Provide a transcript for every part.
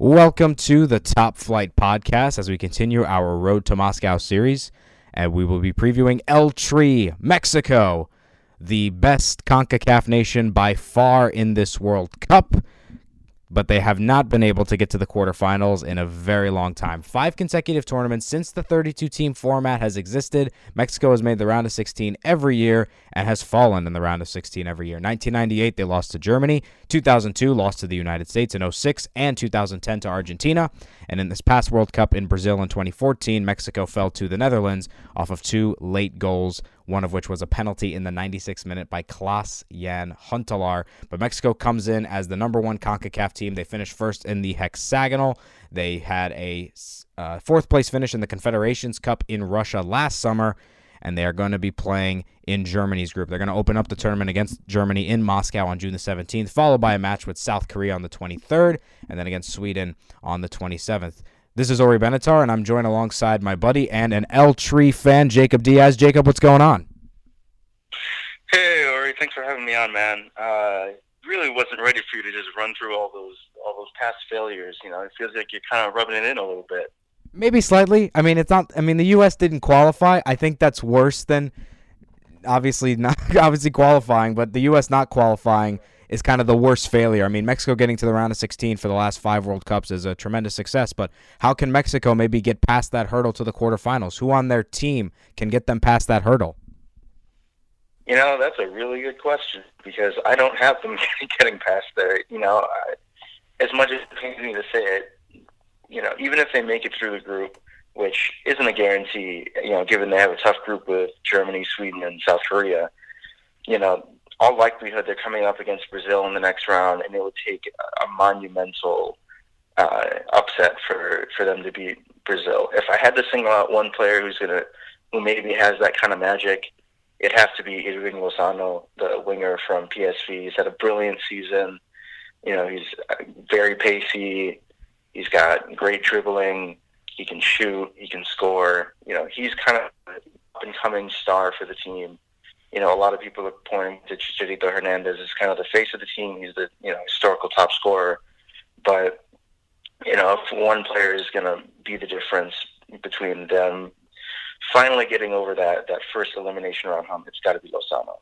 Welcome to the Top Flight podcast as we continue our Road to Moscow series, and we will be previewing El Tri, Mexico, the best CONCACAF nation by far in this World Cup, but they have not been able to get to the quarterfinals in a very long time. 5 consecutive tournaments since the 32-team format has existed. Mexico has made the Round of 16 every year and has fallen in the Round of 16 every year. 1998, they lost to Germany. 2002, lost to the United States in 06 and 2010 to Argentina. And in this past World Cup in Brazil in 2014, Mexico fell to the Netherlands off of 2 late goals, one of which was a penalty in the 96th minute by Klaas-Jan Huntelaar. But Mexico comes in as the number 1 CONCACAF team. They finished first in the hexagonal. They had a 4th-place finish in the Confederations Cup in Russia last summer, and they are going to be playing in Germany's group. They're going to open up the tournament against Germany in Moscow on June the 17th, followed by a match with South Korea on the 23rd, and then against Sweden on the 27th. This is Ori Benatar, and I'm joined alongside my buddy and an El Tri fan, Jacob Diaz. Jacob, what's going on? Hey, Ori. Thanks for having me on, man. Really wasn't ready for you to just run through all those past failures. You know, it feels like you're kind of rubbing it in a little bit. Maybe slightly. I mean, it's not. I mean, the U.S. didn't qualify. I think that's worse than obviously qualifying, but the U.S. not qualifying is kind of the worst failure. I mean, Mexico getting to the Round of 16 for the last 5 World Cups is a tremendous success, but how can Mexico maybe get past that hurdle to the quarterfinals? Who on their team can get them past that hurdle? You know, that's a really good question because I don't have them getting past there. You know, as much as it pains me to say it, you know, even if they make it through the group, which isn't a guarantee, you know, given they have a tough group with Germany, Sweden, and South Korea, you know, all likelihood they're coming up against Brazil in the next round, and it would take a monumental upset for them to beat Brazil. If I had to single out one player who maybe has that kind of magic, it'd have to be Irving Lozano, the winger from PSV. He's had a brilliant season. You know, he's very pacey. He's got great dribbling. He can shoot. He can score. You know, he's kind of an up-and-coming star for the team. You know, a lot of people are pointing to Chicharito Hernandez as kind of the face of the team. He's the, you know, historical top scorer. But, you know, if one player is going to be the difference between them finally getting over that first elimination round hump, it's got to be Lozano.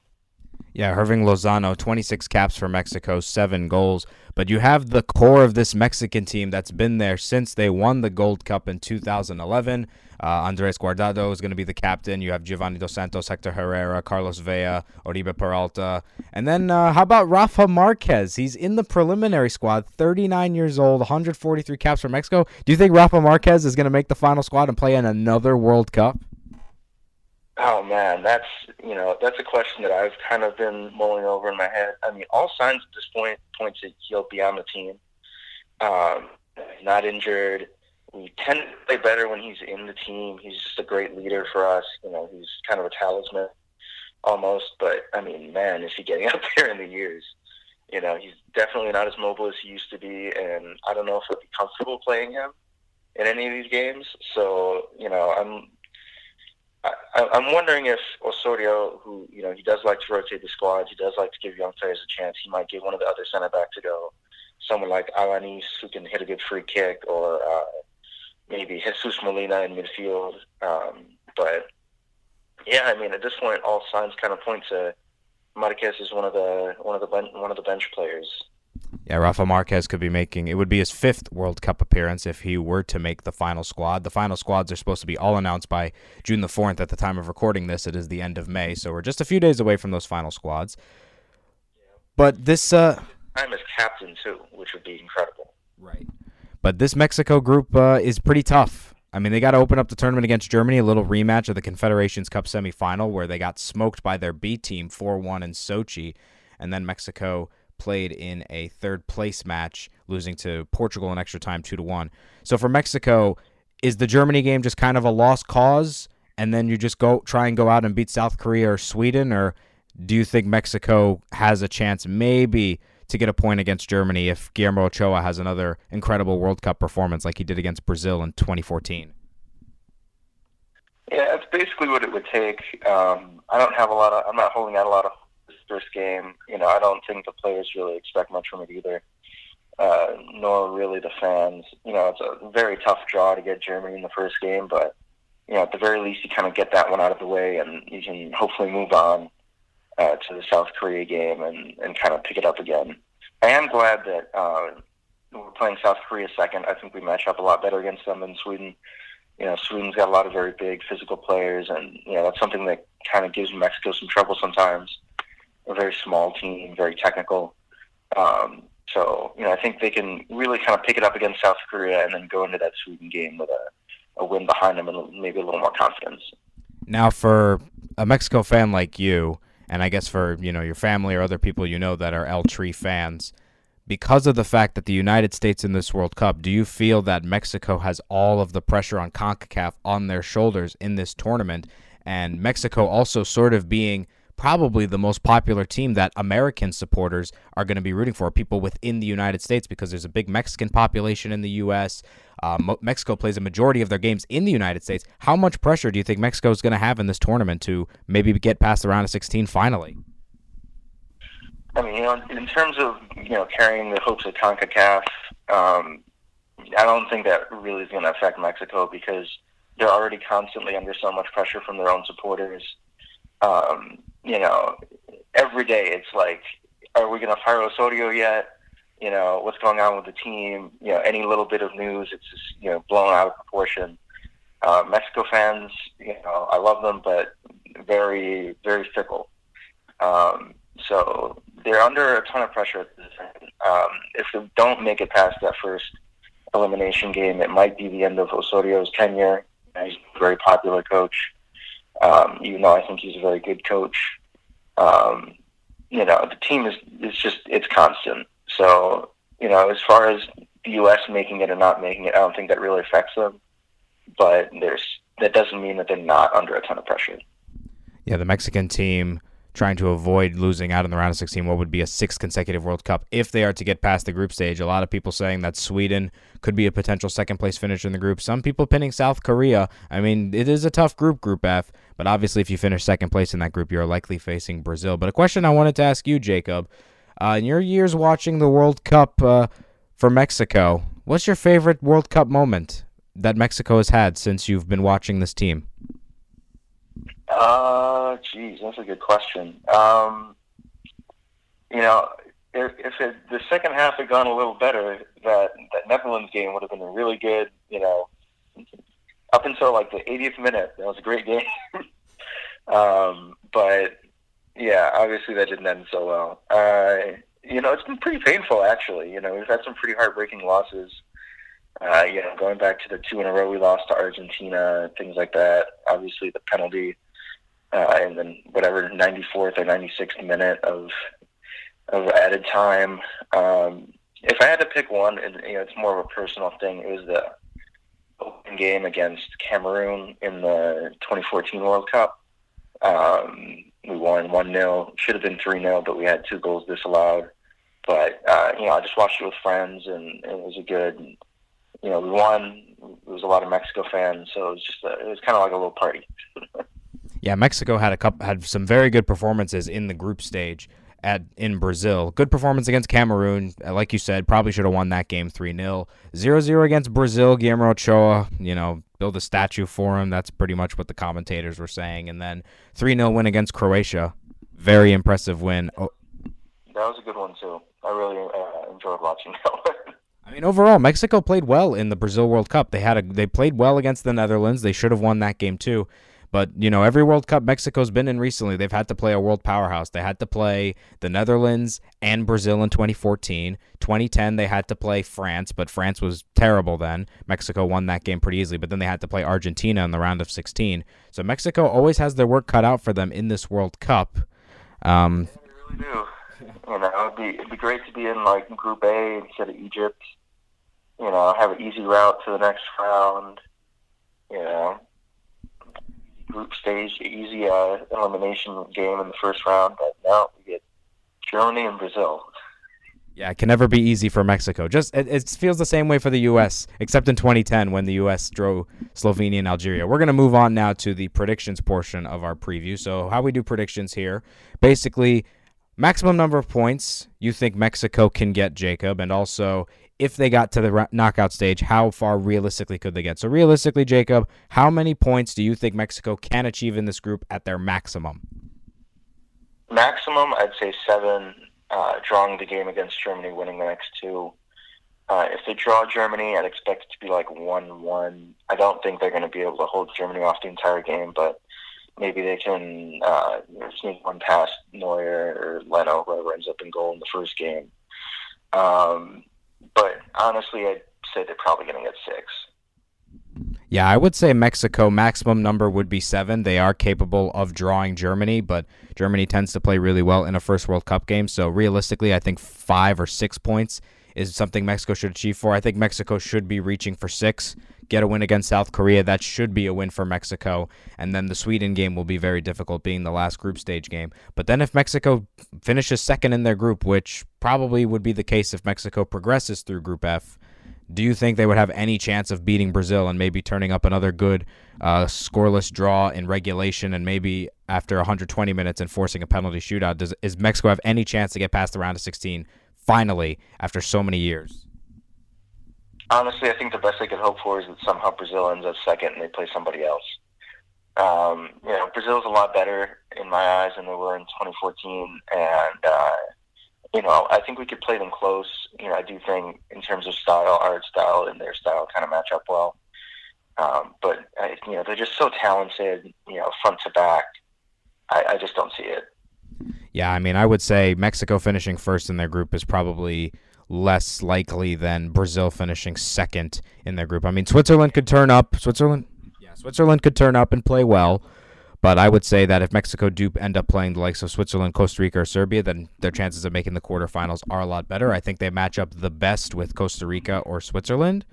Yeah, Irving Lozano, 26 caps for Mexico, 7 goals. But you have the core of this Mexican team that's been there since they won the Gold Cup in 2011. Andres Guardado is going to be the captain. You have Giovanni Dos Santos, Hector Herrera, Carlos Vela, Oribe Peralta. And then how about Rafa Marquez? He's in the preliminary squad, 39 years old, 143 caps for Mexico. Do you think Rafa Marquez is going to make the final squad and play in another World Cup? Oh, man, that's a question that I've kind of been mulling over in my head. I mean, all signs at this point point to he'll be on the team. Not injured. We tend to play better when he's in the team. He's just a great leader for us. You know, he's kind of a talisman almost. But, I mean, man, is he getting up there in the years? You know, he's definitely not as mobile as he used to be, and I don't know if we'll be comfortable playing him in any of these games. So, you know, I'm wondering if Osorio, who, you know, he does like to rotate the squad, he does like to give young players a chance, he might give one of the other center backs a go. Someone like Alanis, who can hit a good free kick, or maybe Jesus Molina in midfield. But, yeah, I mean, at this point, all signs kind of point to Marquez is one of the bench players. Yeah, Rafa Marquez could be making, it would be his 5th World Cup appearance if he were to make the final squad. The final squads are supposed to be all announced by June the 4th at the time of recording this. It is the end of May, so we're just a few days away from those final squads. But this... I'm his captain, too, which would be incredible. Right. But this Mexico group is pretty tough. I mean, they got to open up the tournament against Germany, a little rematch of the Confederations Cup semifinal where they got smoked by their B team 4-1 in Sochi, and then Mexico played in a 3rd-place match, losing to Portugal in extra time 2-1. So for Mexico, is the Germany game just kind of a lost cause, and then you just try and go out and beat South Korea or Sweden, or do you think Mexico has a chance maybe to get a point against Germany if Guillermo Ochoa has another incredible World Cup performance like he did against Brazil in 2014? Yeah, that's basically what it would take. I'm not holding out a lot of this first game. You know, I don't think the players really expect much from it either. nor really the fans. You know, it's a very tough draw to get Germany in the first game, but, you know, at the very least, you kind of get that one out of the way, and you can hopefully move on to the South Korea game and kind of pick it up again. I am glad that we're playing South Korea second. I think we match up a lot better against them than Sweden. You know, Sweden's got a lot of very big physical players, and, you know, that's something that kind of gives Mexico some trouble sometimes. A very small team, very technical. So, you know, I think they can really kind of pick it up against South Korea and then go into that Sweden game with a win behind them and maybe a little more confidence. Now, for a Mexico fan like you, and I guess for, you know, your family or other people you know that are El Tri fans, because of the fact that the United States in this World Cup, do you feel that Mexico has all of the pressure on CONCACAF on their shoulders in this tournament, and Mexico also sort of being probably the most popular team that American supporters are going to be rooting for, people within the United States, because there's a big Mexican population in the U.S. Mexico plays a majority of their games in the United States. How much pressure do you think Mexico is going to have in this tournament to maybe get past the round of 16 finally? I mean, you know, in terms of, you know, carrying the hopes of CONCACAF, I don't think that really is going to affect Mexico because they're already constantly under so much pressure from their own supporters. You know, every day it's like, are we going to fire Osorio yet? You know, what's going on with the team? You know, any little bit of news, it's just, you know, blown out of proportion. Mexico fans, you know, I love them, but very, very fickle. So they're under a ton of pressure at this end. If they don't make it past that first elimination game, it might be the end of Osorio's tenure. He's a very popular coach, even though I think he's a very good coach. You know, the team is just, it's constant. So, you know, as far as the U.S. making it or not making it, I don't think that really affects them. But that doesn't mean that they're not under a ton of pressure. Yeah, the Mexican team trying to avoid losing out in the round of 16, what would be a sixth consecutive World Cup if they are to get past the group stage. A lot of people saying that Sweden could be a potential second-place finisher in the group. Some people pinning South Korea. I mean, it is a tough group, Group F, but obviously if you finish second place in that group, you're likely facing Brazil. But a question I wanted to ask you, Jacob, in your years watching the World Cup for Mexico, what's your favorite World Cup moment that Mexico has had since you've been watching this team? Geez, that's a good question. You know, if the second half had gone a little better, that Netherlands game would have been a really good, you know, up until like the 80th minute. That was a great game. But yeah, obviously that didn't end so well. You know, it's been pretty painful actually. You know, we've had some pretty heartbreaking losses. You know, going back to the 2 in a row we lost to Argentina, things like that. Obviously the penalty. And then whatever 94th or 96th minute of added time. If I had to pick one, and you know, it's more of a personal thing, it was the open game against Cameroon in the 2014 World Cup. We won 1-0. Should have been 3-0, but we had 2 goals disallowed. But you know, I just watched it with friends, and it was a good. You know, we won. There was a lot of Mexico fans, so it was just it was kind of like a little party. Yeah, Mexico had some very good performances in the group stage in Brazil. Good performance against Cameroon. Like you said, probably should have won that game 3-0. 0-0 against Brazil. Guillermo Ochoa, you know, build a statue for him. That's pretty much what the commentators were saying. And then 3-0 win against Croatia. Very impressive win. Oh. That was a good one, too. I really enjoyed watching that one. I mean, overall, Mexico played well in the Brazil World Cup. They played well against the Netherlands. They should have won that game, too. But, you know, every World Cup Mexico's been in recently, they've had to play a world powerhouse. They had to play the Netherlands and Brazil in 2014. 2010, they had to play France, but France was terrible then. Mexico won that game pretty easily, but then they had to play Argentina in the round of 16. So Mexico always has their work cut out for them in this World Cup. They really do. You know, it'd be great to be in, like, Group A instead of Egypt. You know, have an easy route to the next round, you know. Group stage, easy elimination game in the first round, but now we get Germany and Brazil. Yeah, it can never be easy for Mexico. Just it feels the same way for the U.S., except in 2010 when the U.S. drew Slovenia and Algeria. We're going to move on now to the predictions portion of our preview. So how we do predictions here, basically Maximum number of points you think Mexico can get, Jacob, and also if they got to the knockout stage, how far realistically could they get? So realistically, Jacob, how many points do you think Mexico can achieve in this group at their maximum? Maximum, I'd say 7, drawing the game against Germany, winning the next 2. If they draw Germany, I'd expect it to be like 1-1. I don't think they're going to be able to hold Germany off the entire game, but maybe they can sneak one past Neuer or Leno, whoever ends up in goal in the first game. But honestly, I'd say they're probably going to get 6. Yeah, I would say Mexico maximum number would be 7. They are capable of drawing Germany, but Germany tends to play really well in a first World Cup game. So realistically, I think 5 or 6 points is something Mexico should achieve for. I think Mexico should be reaching for 6. Get a win against South Korea. That should be a win for Mexico. And then the Sweden game will be very difficult, being the last group stage game. But then if Mexico finishes second in their group, which probably would be the case if Mexico progresses through Group F, do you think they would have any chance of beating Brazil and maybe turning up another good scoreless draw in regulation and maybe after 120 minutes and forcing a penalty shootout? Is Mexico have any chance to get past the round of 16 finally after so many years? Honestly, I think the best they could hope for is that somehow Brazil ends up second and they play somebody else. Brazil's a lot better in my eyes than they were in 2014, and I think we could play them close. I do think in terms of style, our style and their style kind of match up well. But they're just so talented, front to back. I just don't see it. Yeah, I would say Mexico finishing first in their group is probably less likely than Brazil finishing second in their group. Switzerland could turn up. Switzerland could turn up and play well, but I would say that if Mexico do end up playing the likes of Switzerland, Costa Rica, or Serbia, then their chances of making the quarterfinals are a lot better. I think they match up the best with Costa Rica or Switzerland.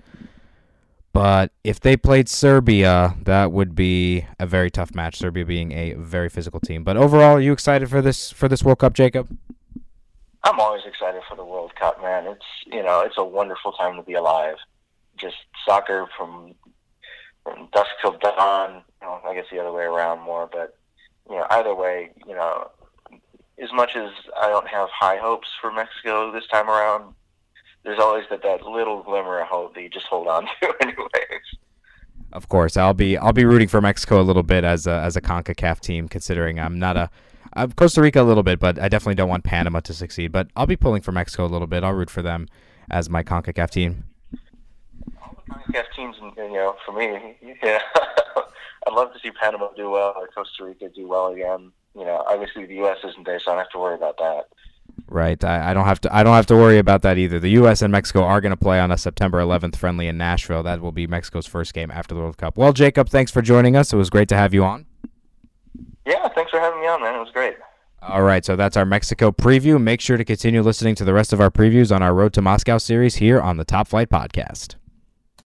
But if they played Serbia, that would be a very tough match, Serbia being a very physical team. But overall, are you excited for this World Cup, Jacob? I'm always excited for the World Cup, man. It's it's a wonderful time to be alive. Just soccer from dusk till dawn. I guess the other way around more, but either way, as much as I don't have high hopes for Mexico this time around, there's always that little glimmer of hope that you just hold on to, anyways. Of course, I'll be rooting for Mexico a little bit as a CONCACAF team, considering I'm not a. Costa Rica a little bit, but I definitely don't want Panama to succeed. But I'll be pulling for Mexico a little bit. I'll root for them as my CONCACAF team. All the CONCACAF teams, for me, yeah. I'd love to see Panama do well or Costa Rica do well again. Obviously the U.S. isn't there, so I don't have to worry about that. Right. I don't have to worry about that either. The U.S. and Mexico are going to play on a September 11th friendly in Nashville. That will be Mexico's first game after the World Cup. Well, Jacob, thanks for joining us. It was great to have you on. Yeah, thanks for having me on, man. It was great. All right, so that's our Mexico preview. Make sure to continue listening to the rest of our previews on our Road to Moscow series here on the Top Flight Podcast.